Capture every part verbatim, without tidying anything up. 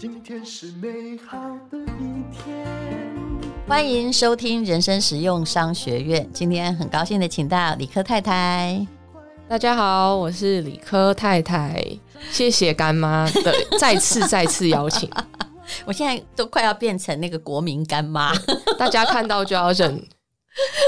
今天是美好的一天。欢迎收听人生实用商学院，今天很高兴的请到理科太太。大家好，我是理科太太，谢谢干妈的再次再次邀请。我现在都快要变成那个国民干妈，大家看到就要忍。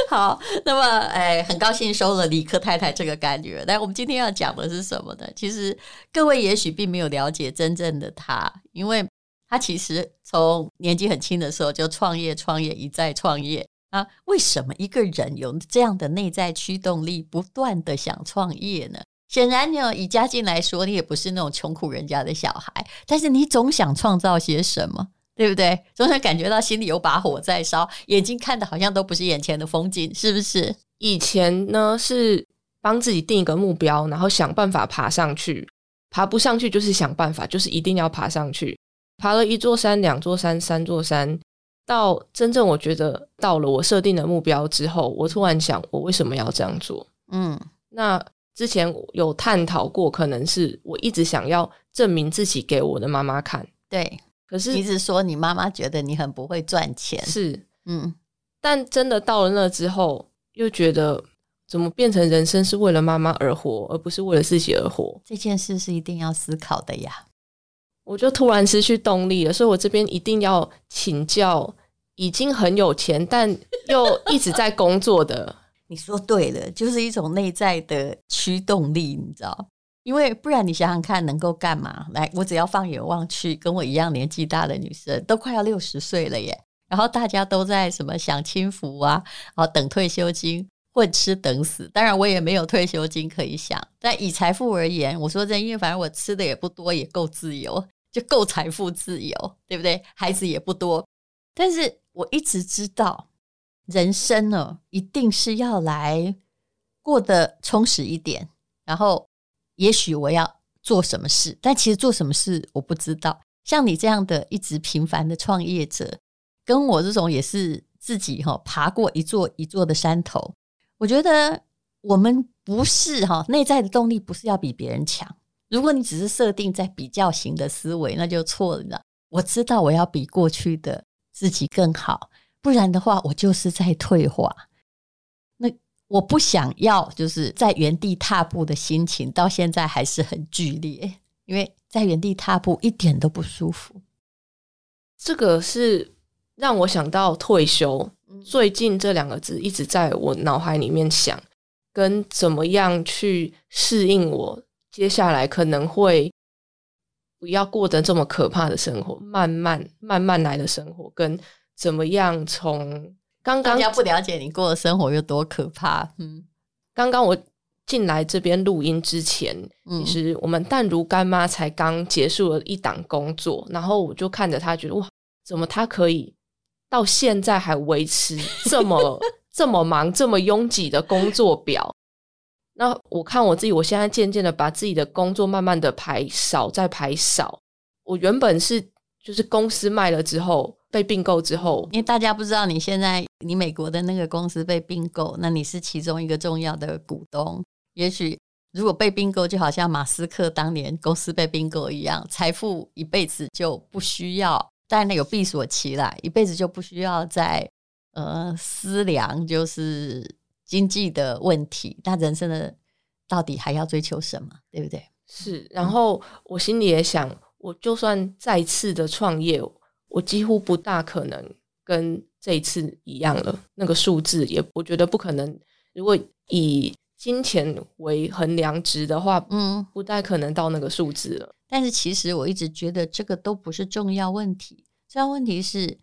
好，那么哎，很高兴收了理科太太这个干女儿。但我们今天要讲的是什么呢？其实各位也许并没有了解真正的她，因为她其实从年纪很轻的时候就创业，创业一再创业啊。为什么一个人有这样的内在驱动力，不断的想创业呢？显然呢，以家境来说，你也不是那种穷苦人家的小孩，但是你总想创造些什么，对不对？总想感觉到心里有把火在烧，眼睛看的好像都不是眼前的风景，是不是？以前呢，是帮自己定一个目标，然后想办法爬上去，爬不上去就是想办法，就是一定要爬上去，爬了一座山、两座山、三座山，到真正我觉得到了我设定的目标之后，我突然想，我为什么要这样做？嗯，那之前有探讨过，可能是我一直想要证明自己给我的妈妈看。对，可是一直说你妈妈觉得你很不会赚钱，是，嗯，但真的到了那之后，又觉得怎么变成人生是为了妈妈而活，而不是为了自己而活？这件事是一定要思考的呀。我就突然失去动力了，所以我这边一定要请教已经很有钱但又一直在工作的。你说对了，就是一种内在的驱动力，你知道，因为不然你想想看能够干嘛？来，我只要放眼望去，跟我一样年纪大的女生都快要六十岁了耶，然后大家都在什么享清福啊，然后等退休金，混吃等死。当然我也没有退休金可以享，但以财富而言，我说真的，因为反正我吃的也不多，也够自由，就够财富自由，对不对？孩子也不多，但是我一直知道人生呢，一定是要来过得充实一点，然后也许我要做什么事，但其实做什么事我不知道。像你这样的一直平凡的创业者，跟我这种也是自己、哦、爬过一座一座的山头，我觉得我们不是、哦、内在的动力不是要比别人强。如果你只是设定在比较型的思维，那就错了呢。我知道我要比过去的自己更好，不然的话我就是在退化。那我不想要就是在原地踏步的心情到现在还是很剧烈，因为在原地踏步一点都不舒服。这个是让我想到退休，最近这两个字一直在我脑海里面想，跟怎么样去适应我接下来可能会不要过得这么可怕的生活，慢慢慢慢来的生活，跟怎么样从刚刚大家不了解你过的生活有多可怕、嗯、刚刚我进来这边录音之前、嗯、其实我们淡如干妈才刚结束了一档工作，然后我就看着她觉得哇，怎么她可以到现在还维持这么这么忙这么拥挤的工作表。那我看我自己，我现在渐渐的把自己的工作慢慢的排少再排少。我原本是就是公司卖了之后，被并购之后，因为大家不知道你现在你美国的那个公司被并购，那你是其中一个重要的股东。也许如果被并购，就好像马斯克当年公司被并购一样，财富一辈子就不需要，当然有闭锁期啦，一辈子就不需要再呃思量就是经济的问题，那人生的到底还要追求什么，对不对？是，然后我心里也想，我就算再次的创业，我几乎不大可能跟这一次一样了，那个数字也我觉得不可能，如果以金钱为衡量值的话，嗯，不大可能到那个数字了。但是其实我一直觉得这个都不是重要问题，重要问题是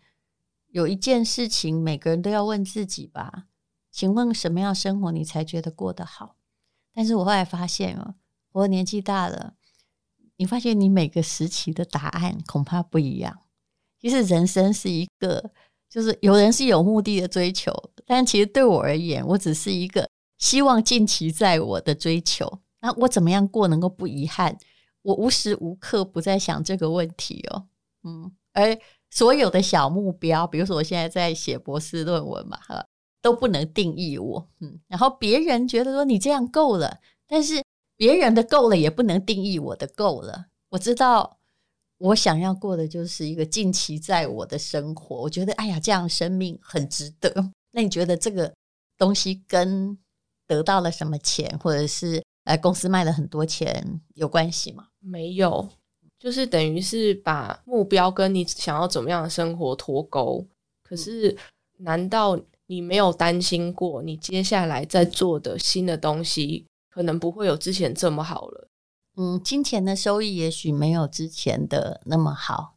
有一件事情每个人都要问自己吧，请问什么样的生活你才觉得过得好？但是我后来发现哦，我年纪大了，你发现你每个时期的答案恐怕不一样。其实人生是一个，就是有人是有目的的追求，但其实对我而言，我只是一个希望尽其在我的追求。那我怎么样过能够不遗憾？我无时无刻不在想这个问题哦。嗯，而所有的小目标，比如说我现在在写博士论文嘛，都不能定义我。嗯，然后别人觉得说你这样够了，但是别人的够了也不能定义我的够了。我知道我想要过的就是一个尽其在我的生活，我觉得哎呀这样生命很值得。那你觉得这个东西跟得到了什么钱或者是、呃、公司卖了很多钱有关系吗？没有，就是等于是把目标跟你想要怎么样的生活脱钩。可是难道你没有担心过你接下来在做的新的东西可能不会有之前这么好了？嗯，金钱的收益也许没有之前的那么好，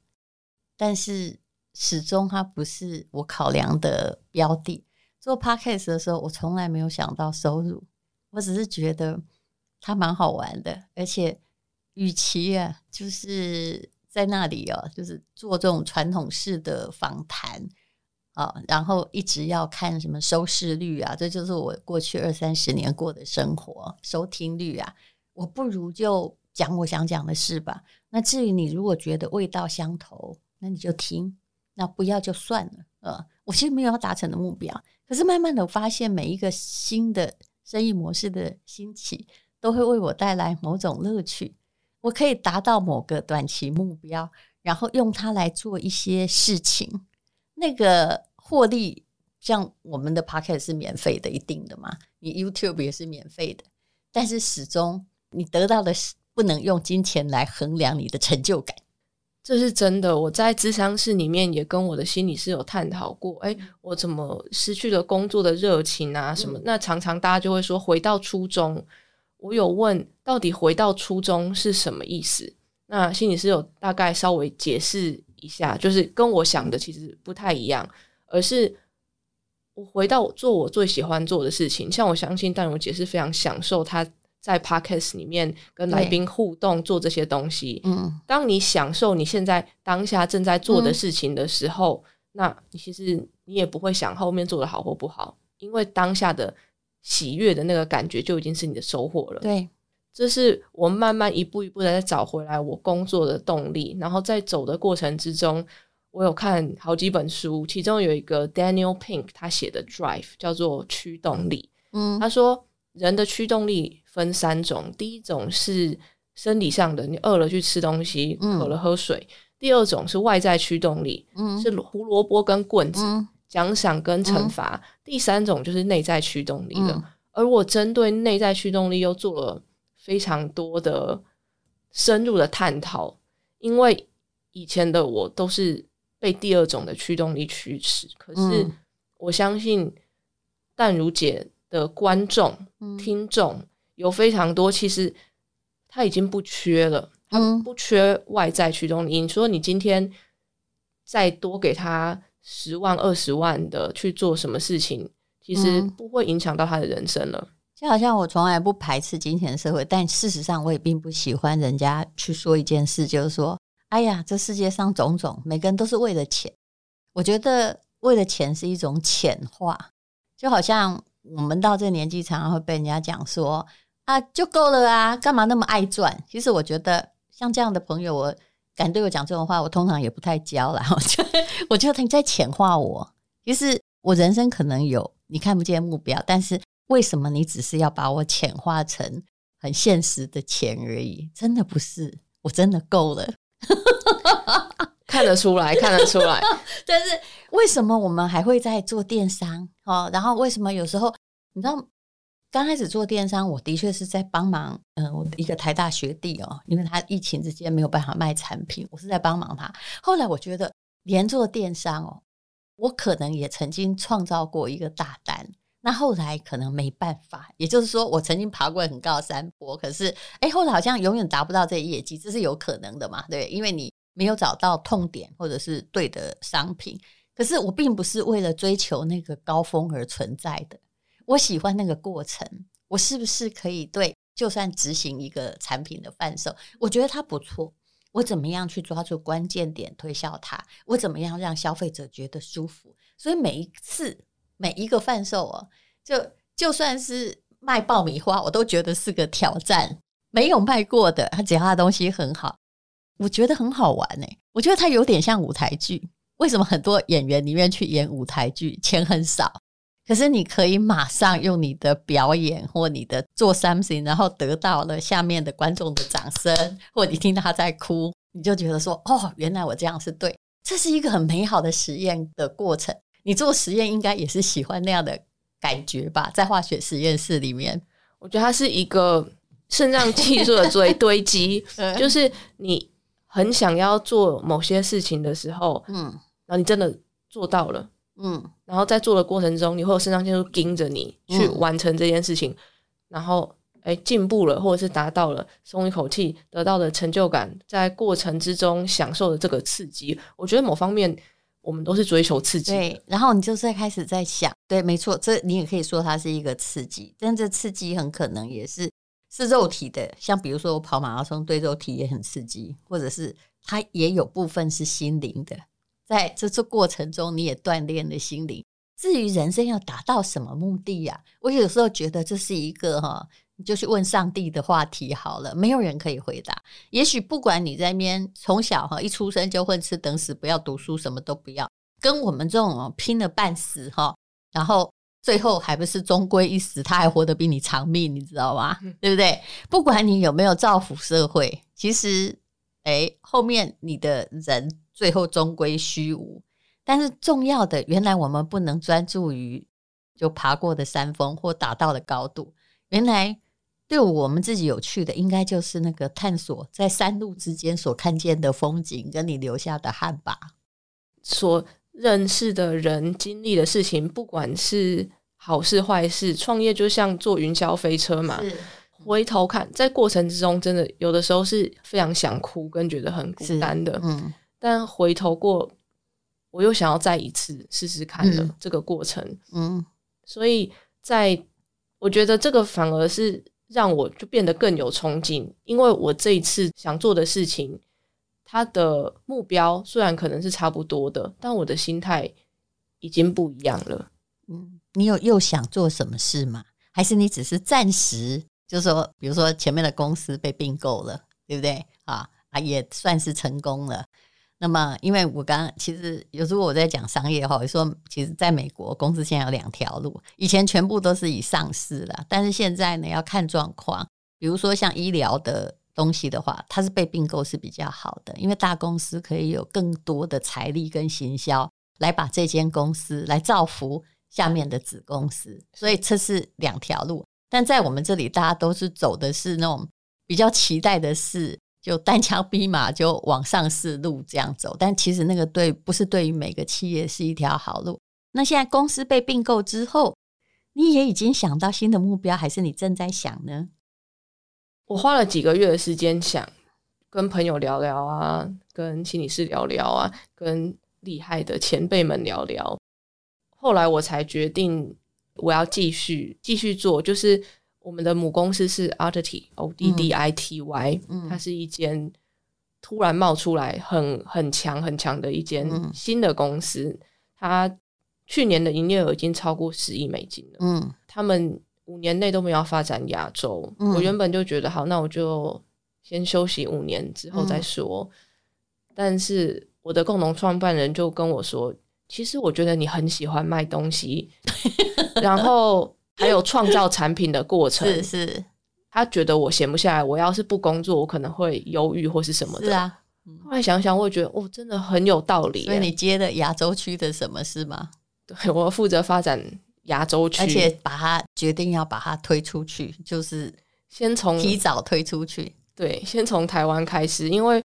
但是始终它不是我考量的标的。做 podcast 的时候我从来没有想到收入，我只是觉得它蛮好玩的，而且与其啊就是在那里哦，就是做这种传统式的访谈啊，然后一直要看什么收视率啊，这就是我过去二三十年过的生活，收听率啊，我不如就讲我想讲的事吧。那至于你如果觉得味道相投，那你就听，那不要就算了、呃、我其实没有要达成的目标。可是慢慢的我发现每一个新的生意模式的兴起都会为我带来某种乐趣，我可以达到某个短期目标，然后用它来做一些事情。那个获利，像我们的 podcast 是免费的，一定的嘛，你 YouTube 也是免费的，但是始终你得到的不能用金钱来衡量你的成就感。这是真的，我在咨商室里面也跟我的心理师有探讨过，哎，我怎么失去了工作的热情啊什么、嗯、那常常大家就会说回到初衷。我有问到底回到初衷是什么意思，那心理师有大概稍微解释一下，就是跟我想的其实不太一样，而是我回到做我最喜欢做的事情。像我相信但我姐是非常享受她在 podcast 里面跟来宾互动做这些东西、嗯、当你享受你现在当下正在做的事情的时候、嗯、那你其实你也不会想后面做的好或不好，因为当下的喜悦的那个感觉就已经是你的收获了。对，这是我慢慢一步一步的在找回来我工作的动力。然后在走的过程之中，我有看好几本书，其中有一个 Daniel Pink 他写的 Drive 叫做驱动力、嗯、他说人的驱动力分三种，第一种是生理上的，你饿了去吃东西，渴了喝水、嗯、第二种是外在驱动力、嗯、是胡萝卜跟棍子、嗯、奖赏跟惩罚、嗯、第三种就是内在驱动力了、嗯、而我针对内在驱动力又做了非常多的深入的探讨，因为以前的我都是被第二种的驱动力驱使。可是我相信淡如姐的观众、嗯、听众有非常多，其实他已经不缺了，他不缺外在驱动力、嗯、你说你今天再多给他十万二十万的去做什么事情，其实不会影响到他的人生了。就好像我从来不排斥金钱社会，但事实上我也并不喜欢人家去说一件事，就是说哎呀这世界上种种每个人都是为了钱。我觉得为了钱是一种浅化，就好像我们到这年纪常常会被人家讲说啊，就够了啊，干嘛那么爱赚。其实我觉得像这样的朋友，我敢对我讲这种话我通常也不太交啦。我觉得你在浅化我，其实我人生可能有你看不见目标，但是为什么你只是要把我浅化成很现实的钱而已？真的不是，我真的够了。看得出来，看得出来。但是为什么我们还会在做电商、哦、然后为什么有时候你知道刚开始做电商我的确是在帮忙、呃、我一个台大学弟哦，因为他疫情之间没有办法卖产品，我是在帮忙他。后来我觉得连做电商哦，我可能也曾经创造过一个大单，那后来可能没办法，也就是说我曾经爬过很高的山坡，可是哎，后来好像永远达不到这业绩，这是有可能的嘛，对，因为你没有找到痛点或者是对的商品。可是我并不是为了追求那个高峰而存在的，我喜欢那个过程。我是不是可以对就算执行一个产品的贩售，我觉得它不错，我怎么样去抓住关键点推销它，我怎么样让消费者觉得舒服。所以每一次每一个贩售、哦、就, 就算是卖爆米花我都觉得是个挑战，没有卖过的他只要他的东西很好，我觉得很好玩、欸、我觉得它有点像舞台剧。为什么很多演员里面去演舞台剧钱很少，可是你可以马上用你的表演或你的做 something 然后得到了下面的观众的掌声，或你听到他在哭，你就觉得说哦，原来我这样是对，这是一个很美好的实验的过程。你做实验应该也是喜欢那样的感觉吧，在化学实验室里面。我觉得它是一个肾上激素的堆积就是你很想要做某些事情的时候、嗯、然后你真的做到了、嗯、然后在做的过程中你会有肾上激素盯着你去完成这件事情、嗯、然后哎，进步了或者是达到了松一口气得到的成就感，在过程之中享受的这个刺激，我觉得某方面我们都是追求刺激的。对，然后你就是开始在想，对，没错，这你也可以说它是一个刺激，但这刺激很可能也是是肉体的，像比如说我跑马拉松对肉体也很刺激，或者是它也有部分是心灵的，在这次过程中你也锻炼了心灵。至于人生要达到什么目的啊，我有时候觉得这是一个哈，你就去问上帝的话题好了，没有人可以回答。也许不管你在那边从小哈一出生就混吃等死，不要读书什么都不要，跟我们这种拼了半死哈，然后最后还不是终归一死，他还活得比你长命，你知道吗？对不对？不管你有没有造福社会，其实哎，后面你的人最后终归虚无。但是重要的，原来我们不能专注于就爬过的山峰或达到的高度，原来对我们自己有趣的应该就是那个探索在山路之间所看见的风景跟你留下的汗吧，所认识的人经历的事情，不管是好事坏事。创业就像坐云霄飞车嘛，回头看在过程之中真的有的时候是非常想哭跟觉得很孤单的、嗯、但回头过我又想要再一次试试看了、嗯、这个过程、嗯、所以在我觉得这个反而是让我就变得更有憧憬，因为我这一次想做的事情它的目标虽然可能是差不多的，但我的心态已经不一样了、嗯、你有又想做什么事吗？还是你只是暂时就是说比如说前面的公司被并购了，对不对？啊，也算是成功了。那么因为我刚刚其实有时候我在讲商业哈，我说其实在美国公司现在有两条路，以前全部都是以上市啦，但是现在呢要看状况，比如说像医疗的东西的话，它是被并购是比较好的，因为大公司可以有更多的财力跟行销来把这间公司来造福下面的子公司，所以这是两条路。但在我们这里大家都是走的是那种比较期待的是就单枪匹马就往上市路这样走，但其实那个对不是对于每个企业是一条好路。那现在公司被并购之后，你也已经想到新的目标，还是你正在想呢？我花了几个月的时间想，跟朋友聊聊啊，跟心理师聊聊啊，跟厉害的前辈们聊聊，后来我才决定我要继续继续做。就是我们的母公司是 Oddity O D D I T Y、嗯、它是一间突然冒出来很很强很强的一间新的公司、嗯、它去年的营业额已经超过十亿美金了、嗯、他们五年内都没有要发展亚洲、嗯、我原本就觉得好，那我就先休息五年之后再说、嗯、但是我的共同创办人就跟我说，其实我觉得你很喜欢卖东西然后还有创造产品的过程是是，他觉得我闲不下来，我要是不工作我可能会忧郁或是什么的。是啊，后来想想我也觉得哦，真的很有道理。所以你接了亚洲区的什么事吗？对，我负责发展亚洲区，而且把它决定要把它推出去，就是先从提早推出去。对，先从台湾开始，因为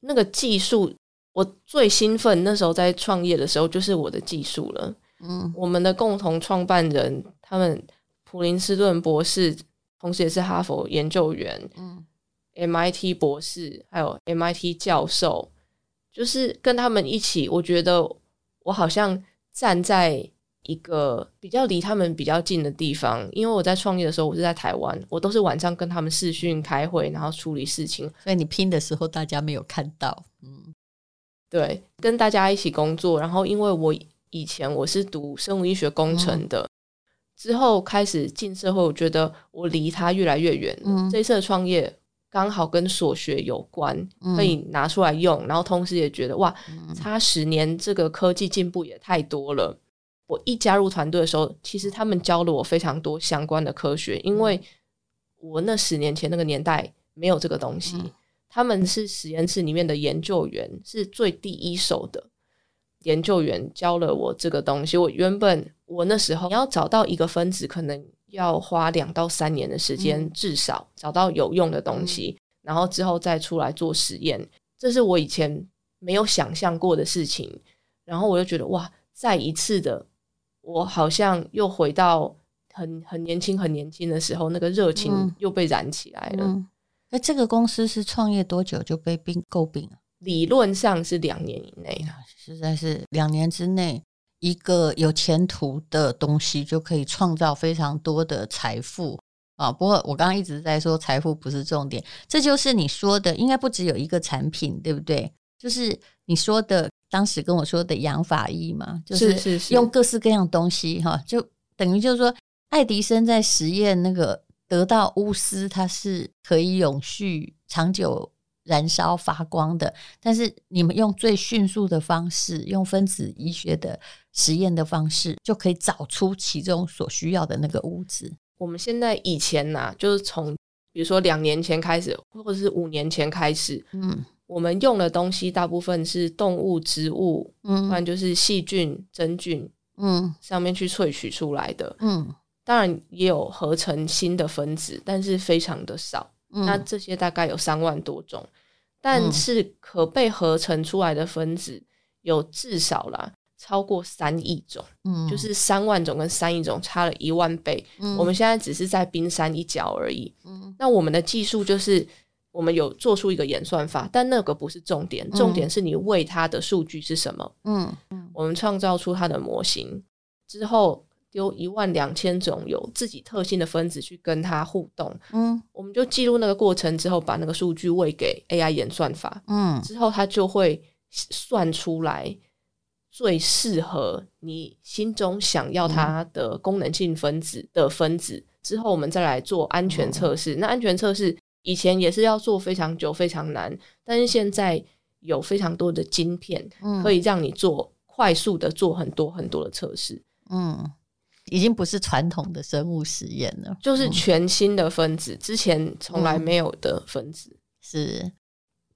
那个技术我最兴奋，那时候在创业的时候就是我的技术了。嗯，我们的共同创办人他们普林斯顿博士同时也是哈佛研究员、嗯、M I T 博士还有 M I T 教授，就是跟他们一起，我觉得我好像站在一个比较离他们比较近的地方，因为我在创业的时候我是在台湾，我都是晚上跟他们视讯开会然后处理事情，所以你拼的时候大家没有看到、嗯、对，跟大家一起工作。然后因为我以前我是读生物医学工程的、嗯、之后开始进社会，我觉得我离它越来越远、嗯、这一次的创业刚好跟所学有关、嗯、可以拿出来用，然后同时也觉得哇，差十年这个科技进步也太多了。我一加入团队的时候，其实他们教了我非常多相关的科学，因为我那十年前那个年代没有这个东西、嗯、他们是实验室里面的研究员，是最第一手的研究员教了我这个东西。我原本我那时候你要找到一个分子可能要花两到三年的时间、嗯、至少找到有用的东西、嗯、然后之后再出来做实验，这是我以前没有想象过的事情。然后我就觉得哇，再一次的我好像又回到很很年轻很年轻的时候，那个热情又被燃起来了、嗯嗯。那这个公司是创业多久就被并购并了？理论上是两年以内、啊、实在是两年之内一个有前途的东西就可以创造非常多的财富啊！不过我刚刚一直在说财富不是重点，这就是你说的应该不只有一个产品，对不对？就是你说的当时跟我说的养法益嘛，就是用各式各样的东西哈、啊，就等于就是说爱迪生在实验那个得到钨丝它是可以永续长久燃烧发光的，但是你们用最迅速的方式，用分子医学的实验的方式就可以找出其中所需要的那个物质。我们现在以前啊，就是从比如说两年前开始或者是五年前开始，嗯，我们用的东西大部分是动物植物，嗯，不然就是细菌真菌，嗯，上面去萃取出来的，嗯，当然也有合成新的分子，但是非常的少、嗯、那这些大概有三万多种，但是可被合成出来的分子有至少啦超过三亿种、嗯、就是三万种跟三亿种差了一万倍、嗯、我们现在只是在冰山一角而已、嗯、那我们的技术就是我们有做出一个演算法，但那个不是重点，重点是你喂它的数据是什么、嗯、我们创造出它的模型之后丢一万两千种有自己特性的分子去跟它互动、嗯、我们就记录那个过程之后把那个数据喂给 A I 演算法、嗯、之后它就会算出来最适合你心中想要它的功能性分子的分子、嗯、之后我们再来做安全测试、嗯、那安全测试以前也是要做非常久非常难，但是现在有非常多的晶片、嗯、可以让你做快速的做很多很多的测试，嗯，已经不是传统的生物实验了，就是全新的分子、嗯、之前从来没有的分子、嗯、是，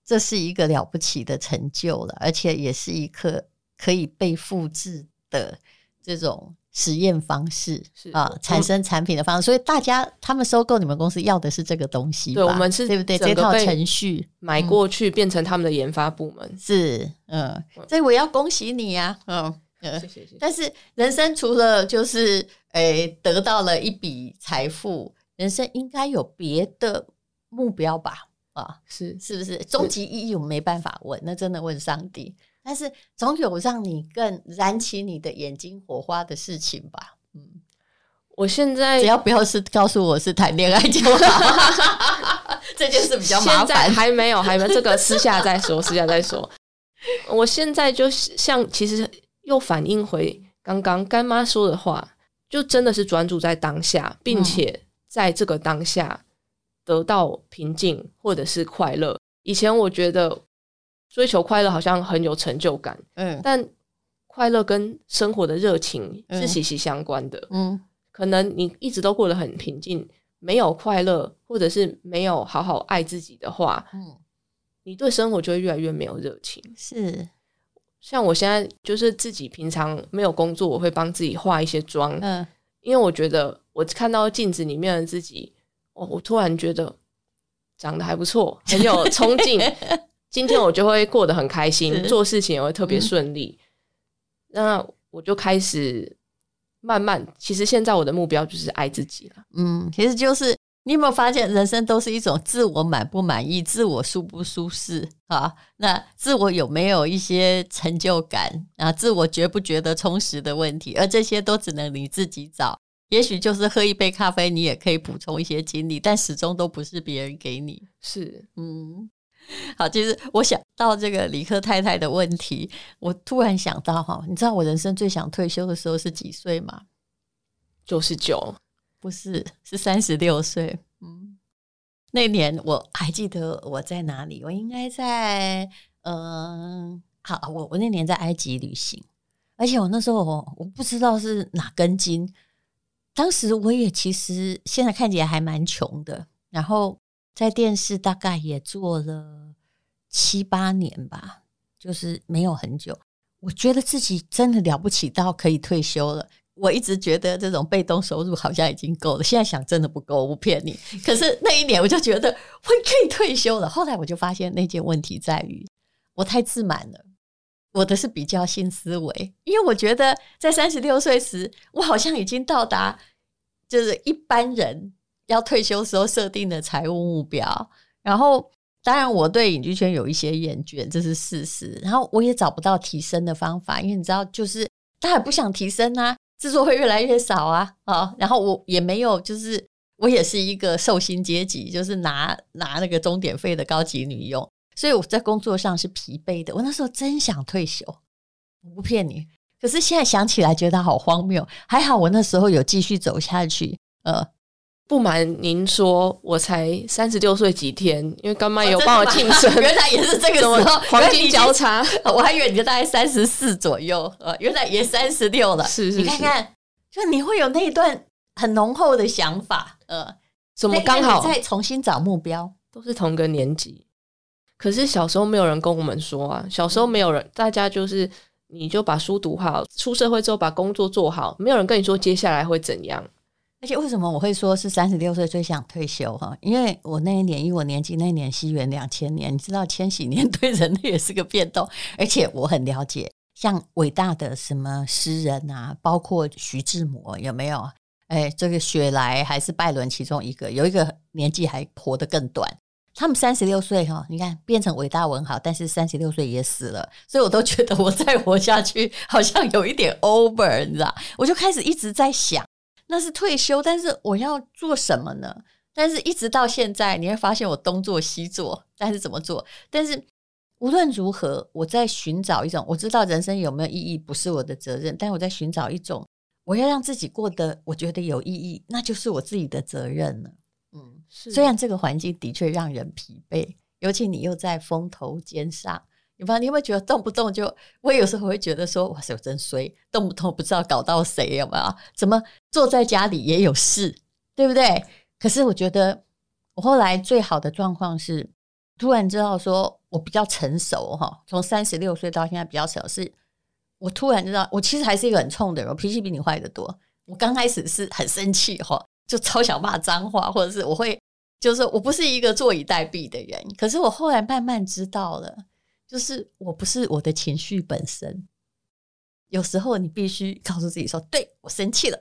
这是一个了不起的成就了，而且也是一个可以被复制的这种实验方式啊，产生产品的方式、嗯、所以大家他们收购你们公司要的是这个东西吧，对，我们是对不对？这套程序买过去、嗯、变成他们的研发部门，是，嗯，所以我要恭喜你啊，嗯呃、谢谢谢谢。但是人生除了就是、欸、得到了一笔财富，人生应该有别的目标吧、啊、是, 是不是终极意义我们没办法问，那真的问上帝，但是总有让你更燃起你的眼睛火花的事情吧、嗯、我现在只要不要是告诉我是谈恋爱就好这件事比较麻烦，现在还没有还没有这个私下再说私下再说我现在就像其实又反映回刚刚干妈说的话，就真的是专注在当下，并且在这个当下得到平静或者是快乐。以前我觉得追求快乐好像很有成就感、嗯、但快乐跟生活的热情是息息相关的、嗯嗯、可能你一直都过得很平静，没有快乐或者是没有好好爱自己的话、嗯、你对生活就会越来越没有热情。是，像我现在就是自己平常没有工作我会帮自己化一些妆、嗯、因为我觉得我看到镜子里面的自己、哦、我突然觉得长得还不错，很有冲劲今天我就会过得很开心，做事情也会特别顺利、嗯、那我就开始慢慢，其实现在我的目标就是爱自己了。嗯，其实就是你有没有发现人生都是一种自我满不满意，自我舒不舒适啊？那自我有没有一些成就感啊？自我觉不觉得充实的问题，而这些都只能你自己找，也许就是喝一杯咖啡你也可以补充一些精力，但始终都不是别人给你。是，嗯，好，其实我想到这个理科太太的问题，我突然想到，你知道我人生最想退休的时候是几岁吗？九十九，不是，是三十六岁。嗯，那年我还记得我在哪里，我应该在嗯，好，我我那年在埃及旅行，而且我那时候我我不知道是哪根筋，当时我也其实现在看起来还蛮穷的，然后在电视大概也做了七八年吧，就是没有很久，我觉得自己真的了不起到可以退休了。我一直觉得这种被动收入好像已经够了，现在想真的不够，我不骗你。可是那一年我就觉得我可以退休了，后来我就发现那件问题在于我太自满了，我的是比较性思维，因为我觉得在三十六岁时我好像已经到达就是一般人要退休时候设定的财务目标，然后当然我对影剧圈有一些厌倦，这是事实，然后我也找不到提升的方法，因为你知道就是大家也不想提升啊，制作会越来越少啊、哦、然后我也没有，就是我也是一个受薪阶级，就是拿拿那个钟点费的高级女佣，所以我在工作上是疲惫的，我那时候真想退休，我不骗你，可是现在想起来觉得好荒谬，还好我那时候有继续走下去。呃，不瞒您说，我才三十六岁几天，因为干妈有帮我庆生、哦、原来也是这个时候黄金交叉，我还以为你就大概三十四左右、呃、原来也三十六了，是是是，你看看就你会有那一段很浓厚的想法，呃，怎么刚好再重新找目标，都是同个年纪，可是小时候没有人跟我们说啊，小时候没有人，大家就是你就把书读好，出社会之后把工作做好，没有人跟你说接下来会怎样。而且为什么我会说是三十六岁最想退休，因为我那一年，以我年纪那一年西元两千年，你知道千禧年对人类也是个变动，而且我很了解像伟大的什么诗人啊，包括徐志摩，有没有、哎、这个雪莱还是拜伦，其中一个有一个年纪还活得更短，他们三十六岁你看变成伟大文豪，但是三十六岁也死了，所以我都觉得我再活下去好像有一点 over， 你知道，我就开始一直在想那是退休，但是我要做什么呢？但是一直到现在你会发现我东做西做，但是怎么做，但是无论如何我在寻找一种，我知道人生有没有意义不是我的责任，但我在寻找一种我要让自己过得我觉得有意义，那就是我自己的责任了。嗯，虽然这个环境的确让人疲惫，尤其你又在风头尖上，你有没有觉得动不动就，我有时候会觉得说哇塞我真衰，动不动不知道搞到谁，有没有怎么坐在家里也有事，对不对？可是我觉得我后来最好的状况是突然知道说我比较成熟，从三十六岁到现在比较成熟，是我突然知道我其实还是一个很冲的人，我脾气比你坏得多，我刚开始是很生气就超想骂脏话，或者是我会就是我不是一个坐以待毙的人，可是我后来慢慢知道了，就是我不是我的情绪本身，有时候你必须告诉自己说对我生气了，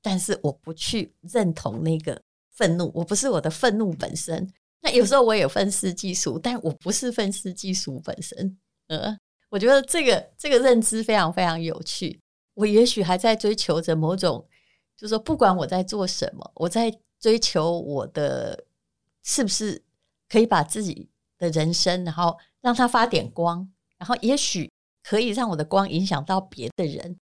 但是我不去认同那个愤怒，我不是我的愤怒本身，那有时候我也愤世嫉俗，但我不是愤世嫉俗本身、呃、我觉得这个这个认知非常非常有趣，我也许还在追求着某种，就是说不管我在做什么，我在追求我的是不是可以把自己的人生然后让它发点光，然后也许可以让我的光影响到别的人，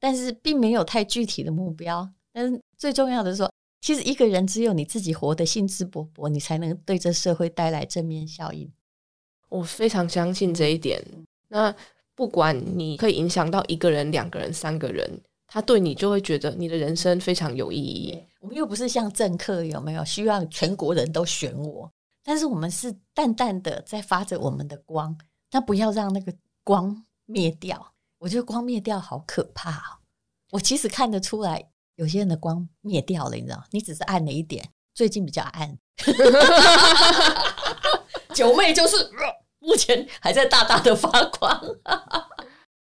但是并没有太具体的目标，但是最重要的是说其实一个人只有你自己活得兴致勃勃，你才能对这社会带来正面效应。我非常相信这一点，那不管你可以影响到一个人两个人三个人，他对你就会觉得你的人生非常有意义。我们又不是像政客，有没有需要全国人都选我，但是我们是淡淡的在发着我们的光，那不要让那个光灭掉，我觉得光灭掉好可怕、哦、我其实看得出来有些人的光灭掉了，你知道你只是暗了一点，最近比较暗九妹就是、呃、目前还在大大的发光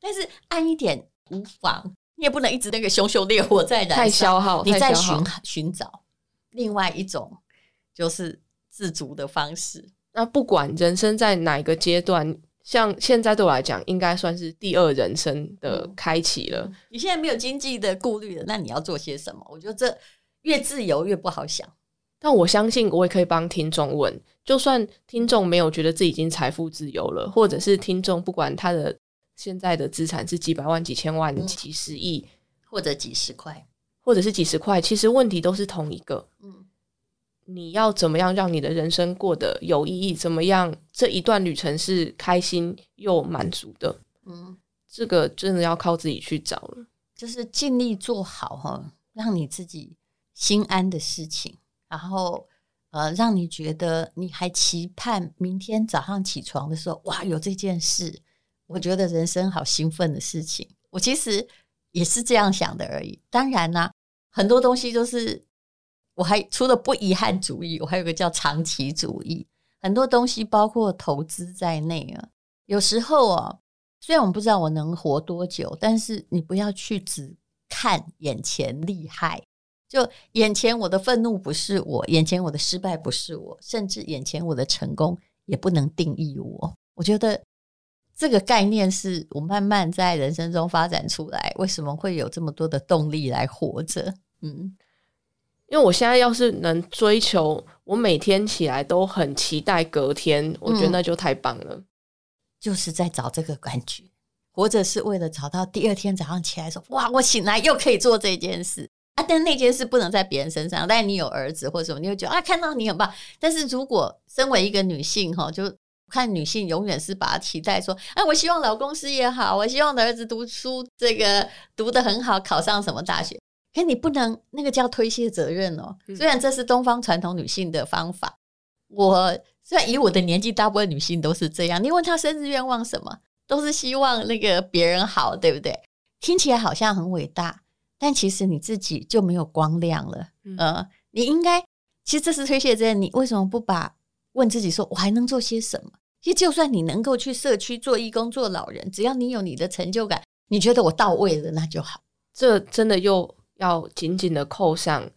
但是暗一点无妨，你也不能一直那个熊熊烈火在燃烧，太消耗，你在 寻, 寻找另外一种就是自足的方式。那不管人生在哪个阶段，像现在对我来讲应该算是第二人生的开启了、嗯、你现在没有经济的顾虑了，那你要做些什么，我觉得这越自由越不好想，但我相信我也可以帮听众问，就算听众没有觉得自己已经财富自由了，或者是听众不管他的现在的资产是几百万几千万、嗯、几十亿或者几十块或者是几十块，其实问题都是同一个，嗯，你要怎么样让你的人生过得有意义，怎么样这一段旅程是开心又满足的，嗯，这个真的要靠自己去找了，就是尽力做好、哦、让你自己心安的事情，然后、呃，让你觉得你还期盼明天早上起床的时候，哇，有这件事，我觉得人生好兴奋的事情。我其实也是这样想的而已。当然啦、啊，很多东西都是我还除了不遗憾主义，我还有个叫长期主义。很多东西包括投资在内啊。有时候哦，虽然我们不知道我能活多久，但是你不要去只看眼前厉害。就眼前我的愤怒不是我，眼前我的失败不是我，甚至眼前我的成功也不能定义我。我觉得这个概念是我慢慢在人生中发展出来，为什么会有这么多的动力来活着。嗯，因为我现在要是能追求我每天起来都很期待隔天，我觉得那就太棒了、嗯、就是在找这个感觉，活着是为了找到第二天早上起来说，哇，我醒来又可以做这件事啊，但那件事不能在别人身上，但你有儿子或什么，你会觉得啊，看到你很棒。但是如果身为一个女性，就看女性永远是把她期待说，哎、啊，我希望老公事业好，我希望我的儿子读书这个读得很好，考上什么大学。可你不能，那个叫推卸责任哦。虽然这是东方传统女性的方法，我虽然以我的年纪，大部分女性都是这样。你问她生日愿望什么，都是希望那个别人好，对不对？听起来好像很伟大。但其实你自己就没有光亮了、嗯呃、你应该，其实这是推卸责任。你为什么不把问自己说，我还能做些什么？其实就算你能够去社区做义工、做老人，只要你有你的成就感，你觉得我到位了，那就好。这真的又要紧紧的扣上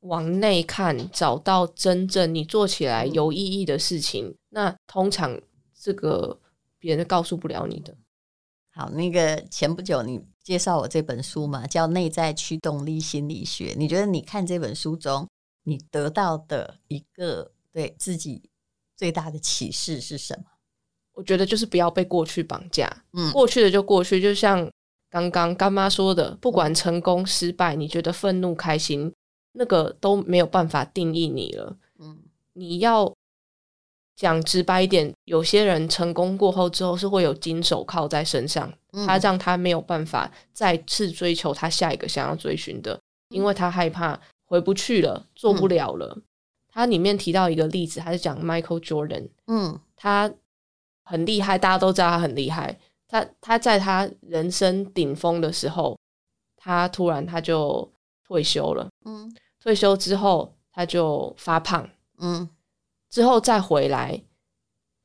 往内看，找到真正你做起来有意义的事情、嗯、那通常这个别人告诉不了你的。好，那个前不久你介绍我这本书嘛，叫《内在驱动力心理学》。你觉得你看这本书中，你得到的一个对自己最大的启示是什么？我觉得就是不要被过去绑架，嗯，过去的就过去，就像刚刚干妈说的，不管成功失败，你觉得愤怒开心，那个都没有办法定义你了。嗯，你要讲直白一点，有些人成功过后之后是会有金手铐在身上、嗯、他让他没有办法再次追求他下一个想要追寻的、嗯、因为他害怕回不去了，做不了了、嗯、他里面提到一个例子，他是讲 Michael Jordan、嗯、他很厉害，大家都知道他很厉害， 他, 他在他人生顶峰的时候，他突然他就退休了、嗯、退休之后他就发胖，嗯，之后再回来，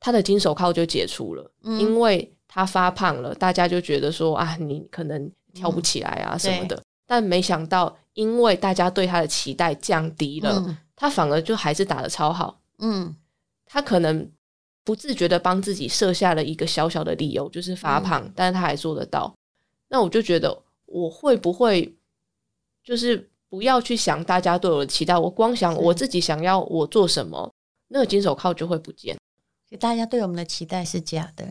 他的金手铐就解除了、嗯、因为他发胖了，大家就觉得说啊，你可能跳不起来啊、嗯、什么的，但没想到因为大家对他的期待降低了、嗯、他反而就还是打得超好。嗯，他可能不自觉的帮自己设下了一个小小的理由，就是发胖、嗯、但是他还做得到。那我就觉得，我会不会就是不要去想大家对我的期待，我光想我自己想要我做什么，那个金手铐就会不见。大家对我们的期待是假的。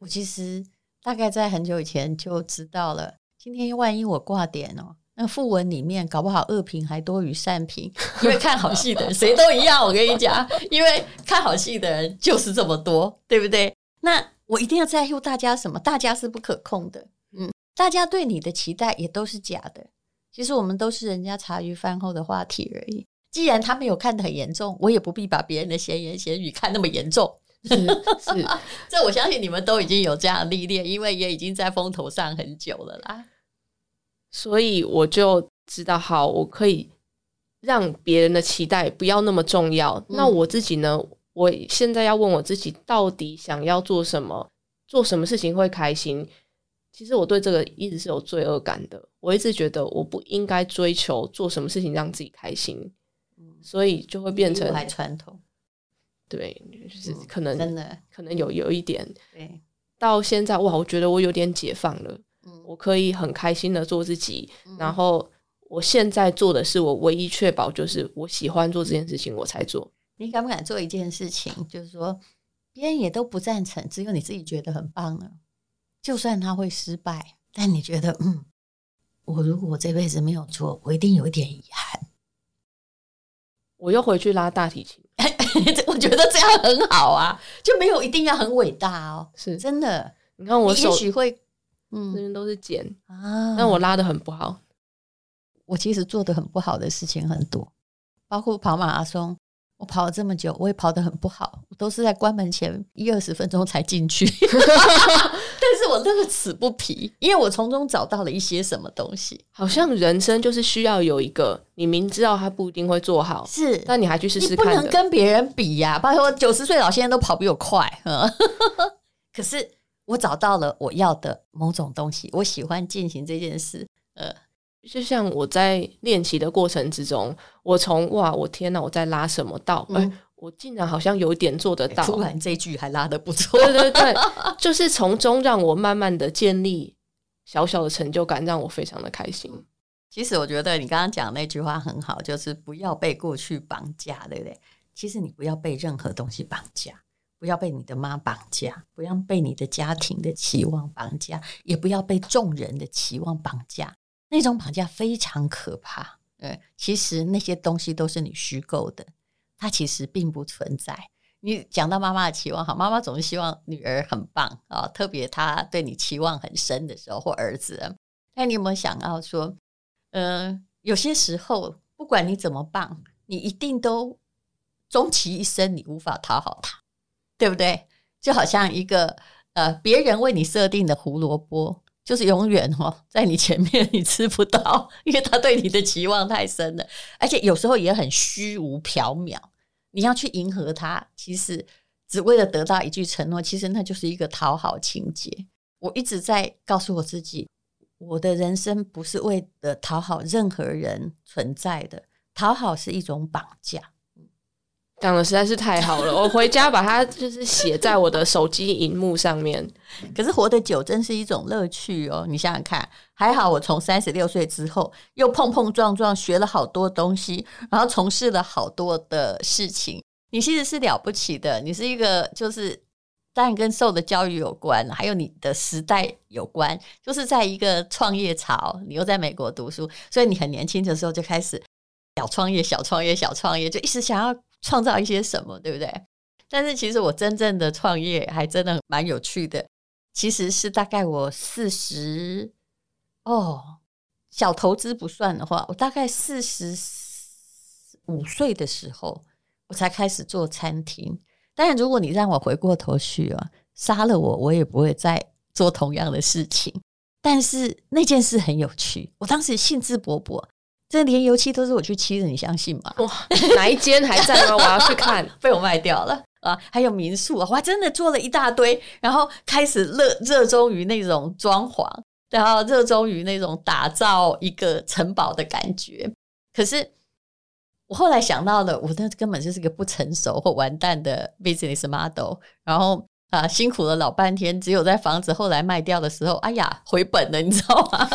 我其实大概在很久以前就知道了，今天万一我挂点哦，那副文里面搞不好恶评还多于善评，因为看好戏的人谁都一样，我跟你讲，因为看好戏的人就是这么多，对不对？那我一定要在乎大家什么？大家是不可控的，嗯，大家对你的期待也都是假的。其实我们都是人家茶余饭后的话题而已。既然他没有看得很严重，我也不必把别人的闲言闲语看那么严重。是是这我相信你们都已经有这样的历练，因为也已经在风头上很久了啦。所以我就知道，好，我可以让别人的期待不要那么重要、嗯、那我自己呢，我现在要问我自己，到底想要做什么，做什么事情会开心。其实我对这个一直是有罪恶感的，我一直觉得我不应该追求做什么事情让自己开心，所以就会变成传统，对，就是可能、嗯、真的可能有有一点，对，到现在哇，我觉得我有点解放了、嗯、我可以很开心的做自己、嗯、然后我现在做的是我唯一确保就是我喜欢做这件事情我才做。你敢不敢做一件事情，就是说别人也都不赞成，只有你自己觉得很棒呢？就算他会失败，但你觉得嗯，我如果我这辈子没有做，我一定有一点遗憾。我又回去拉大提琴我觉得这样很好啊，就没有一定要很伟大哦，是真的。你看我手也许会、嗯、这边都是茧啊，但我拉得很不好。我其实做得很不好的事情很多，包括跑马拉松，我跑了这么久，我也跑得很不好，我都是在关门前一二十分钟才进去但是我乐此不疲，因为我从中找到了一些什么东西。好像人生就是需要有一个你明知道他不一定会做好，是，但你还去试试看的。你不能跟别人比呀、啊，包括九十岁老先生都跑比我快可是我找到了我要的某种东西，我喜欢进行这件事。呃就像我在练习的过程之中，我从哇我天哪我在拉什么到、嗯欸、我竟然好像有点做得到、欸、突然这一句还拉得不错，对对对就是从中让我慢慢的建立小小的成就感，让我非常的开心。其实我觉得你刚刚讲那句话很好，就是不要被过去绑架，对不对？其实你不要被任何东西绑架，不要被你的妈绑架，不要被你的家庭的期望绑架，也不要被众人的期望绑架，那种绑架非常可怕。对，其实那些东西都是你虚构的，它其实并不存在。你讲到妈妈的期望，好，妈妈总是希望女儿很棒、哦、特别她对你期望很深的时候，或儿子。那你有没有想到说、呃、有些时候不管你怎么棒，你一定都终其一生你无法讨好她，对不对？就好像一个、呃、别人为你设定的胡萝卜，就是永远、哦、在你前面你吃不到，因为他对你的期望太深了，而且有时候也很虚无缥缈，你要去迎合他，其实只为了得到一句承诺，其实那就是一个讨好情节。我一直在告诉我自己，我的人生不是为了讨好任何人存在的，讨好是一种绑架。讲的实在是太好了，我回家把它就是写在我的手机萤幕上面可是活得久真是一种乐趣哦，你想想看，还好我从三十六岁之后又碰碰撞撞学了好多东西，然后从事了好多的事情。你其实是了不起的，你是一个，就是当然跟受的教育有关，还有你的时代有关，就是在一个创业潮，你又在美国读书，所以你很年轻的时候就开始小创业小创业小创业，就一直想要创造一些什么，对不对？但是其实我真正的创业还真的蛮有趣的，其实是大概我四十哦，小投资不算的话，我大概四十五岁的时候我才开始做餐厅。当然如果你让我回过头去啊，杀了我我也不会再做同样的事情，但是那件事很有趣，我当时兴致勃勃，这连油漆都是我去漆的，你相信吗？哇，哪一间还在吗？我要去看被我卖掉了啊！还有民宿，我真的做了一大堆，然后开始热热衷于那种装潢，然后热衷于那种打造一个城堡的感觉。可是我后来想到了，我那根本就是个不成熟或完蛋的 business model， 然后啊，辛苦了老半天，只有在房子后来卖掉的时候，哎呀，回本了，你知道吗？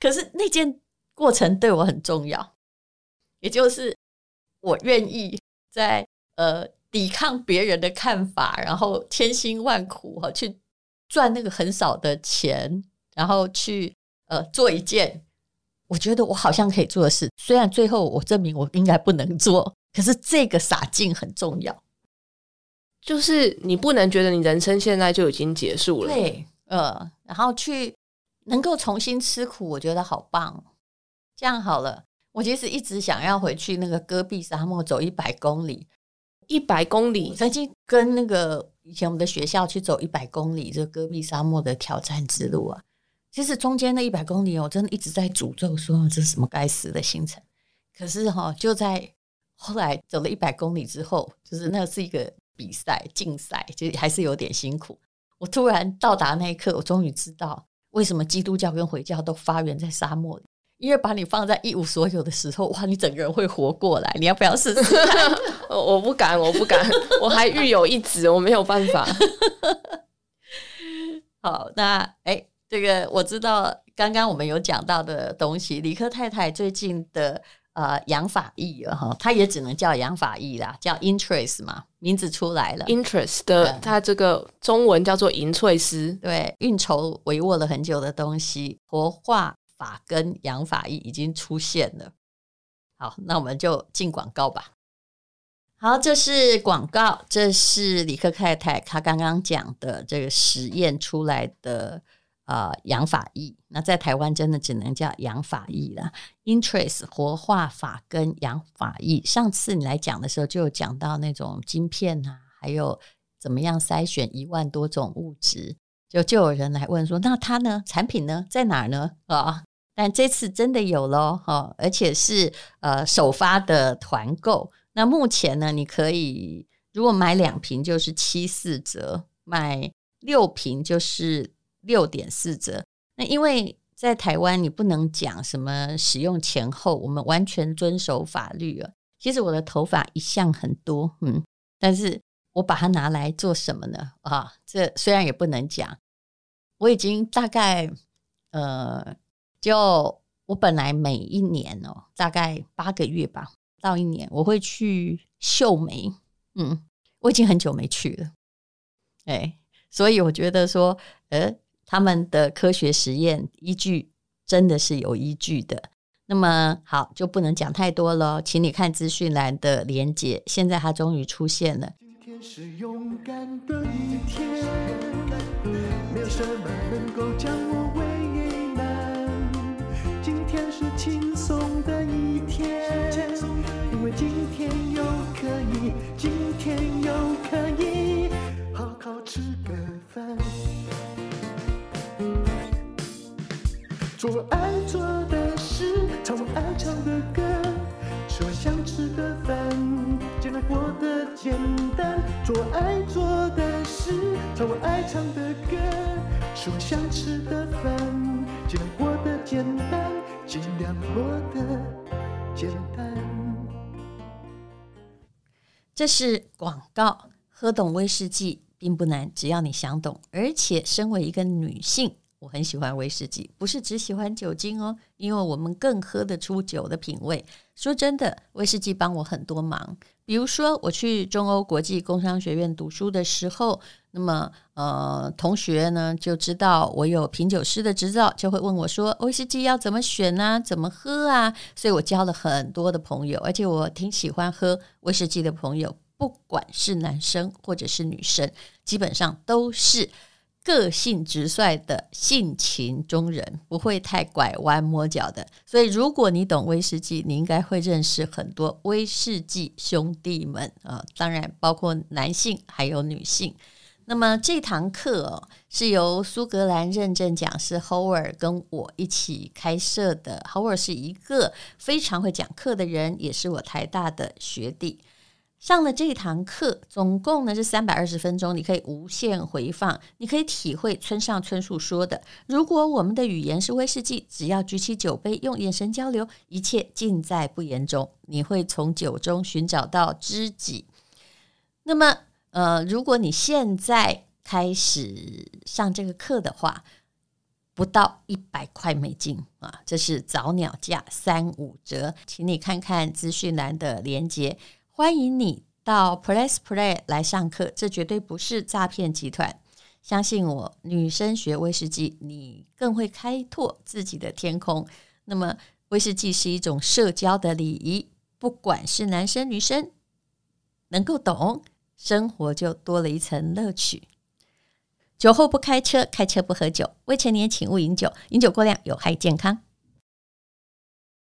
可是那件过程对我很重要，也就是我愿意在呃抵抗别人的看法，然后千辛万苦、哦、去赚那个很少的钱，然后去呃做一件我觉得我好像可以做的事，虽然最后我证明我应该不能做，可是这个洒劲很重要。就是你不能觉得你人生现在就已经结束了，对，呃，然后去能够重新吃苦，我觉得好棒。这样好了，我其实一直想要回去那个戈壁沙漠走一百公里。一百公里，曾经跟那个以前我们的学校去走一百公里，这戈壁沙漠的挑战之路啊。其实中间那一百公里，我真的一直在诅咒说这是什么该死的行程。可是哈、哦，就在后来走了一百公里之后，就是那是一个比赛竞赛，就还是有点辛苦。我突然到达那一刻，我终于知道为什么基督教跟回教都发源在沙漠里。因为把你放在一无所有的时候，哇，你整个人会活过来，你要不要试试我不敢我不敢我还育有一子我没有办法好，那哎，这个我知道刚刚我们有讲到的东西，李克太太最近的呃养法益了，她也只能叫养法益啦，叫 Intress 嘛，名字出来了 Intress 的，它这个中文叫做盈翠絲，对，运筹帷幄了很久的东西，活化法跟养法益已经出现了。好，那我们就进广告吧。好，这是广告，这是李克太太她刚刚讲的这个实验出来的呃养法益，那在台湾真的只能叫养法益了。Intress 活化法跟养法益，上次你来讲的时候就有讲到那种晶片啊，还有怎么样筛选一万多种物质，就就有人来问说，那它呢？产品呢？在哪儿呢？啊！但这次真的有咯，而且是呃首发的团购。那目前呢，你可以如果买两瓶就是七四折，买六瓶就是六点四折。那因为在台湾你不能讲什么使用前后，我们完全遵守法律了。其实我的头发一向很多，嗯，但是我把它拿来做什么呢？啊，这虽然也不能讲，我已经大概呃。就我本来每一年哦，大概八个月吧，到一年我会去秀眉，嗯，我已经很久没去了，哎，所以我觉得说，呃，他们的科学实验依据真的是有依据的。那么好，就不能讲太多了，请你看资讯栏的连结。现在它终于出现了。今天是勇敢的一天，没有什么能够将我为。轻松的一天，因为今天又可以，今天又可以好好吃个饭，做我爱做的事，唱我爱唱的歌，吃我想吃的饭，尽量活得简单，做我爱做的事，唱我爱唱的歌，吃我想吃的饭，尽量活得简单，尽量活得简单。这是广告，喝懂威士忌并不难，只要你想懂。而且身为一个女性，我很喜欢威士忌，不是只喜欢酒精哦，因为我们更喝得出酒的品味。说真的，威士忌帮我很多忙。比如说我去中欧国际工商学院读书的时候，那么呃，同学呢就知道我有品酒师的执照，就会问我说威士忌要怎么选啊，怎么喝啊，所以我交了很多的朋友，而且我挺喜欢喝威士忌的朋友，不管是男生或者是女生，基本上都是个性直率的性情中人，不会太拐弯抹角的。所以如果你懂威士忌，你应该会认识很多威士忌兄弟们、呃、当然包括男性还有女性。那么这堂课、哦、是由苏格兰认证讲师 Howard 跟我一起开设的。 Howard 是一个非常会讲课的人，也是我台大的学弟。上了这堂课总共呢是三百二十分钟，你可以无限回放，你可以体会村上春树说的，如果我们的语言是威士忌，只要举起酒杯，用眼神交流，一切尽在不言中，你会从酒中寻找到知己。那么呃，如果你现在开始上这个课的话，不到一百块美金啊，这是早鸟价三五折，请你看看资讯栏的连结。欢迎你到 PressPlay 来上课，这绝对不是诈骗集团。相信我，女生学威士忌，你更会开拓自己的天空。那么，威士忌是一种社交的礼仪，不管是男生女生，能够懂，生活就多了一层乐趣。酒后不开车，开车不喝酒。未成年请勿饮酒，饮酒过量有害健康。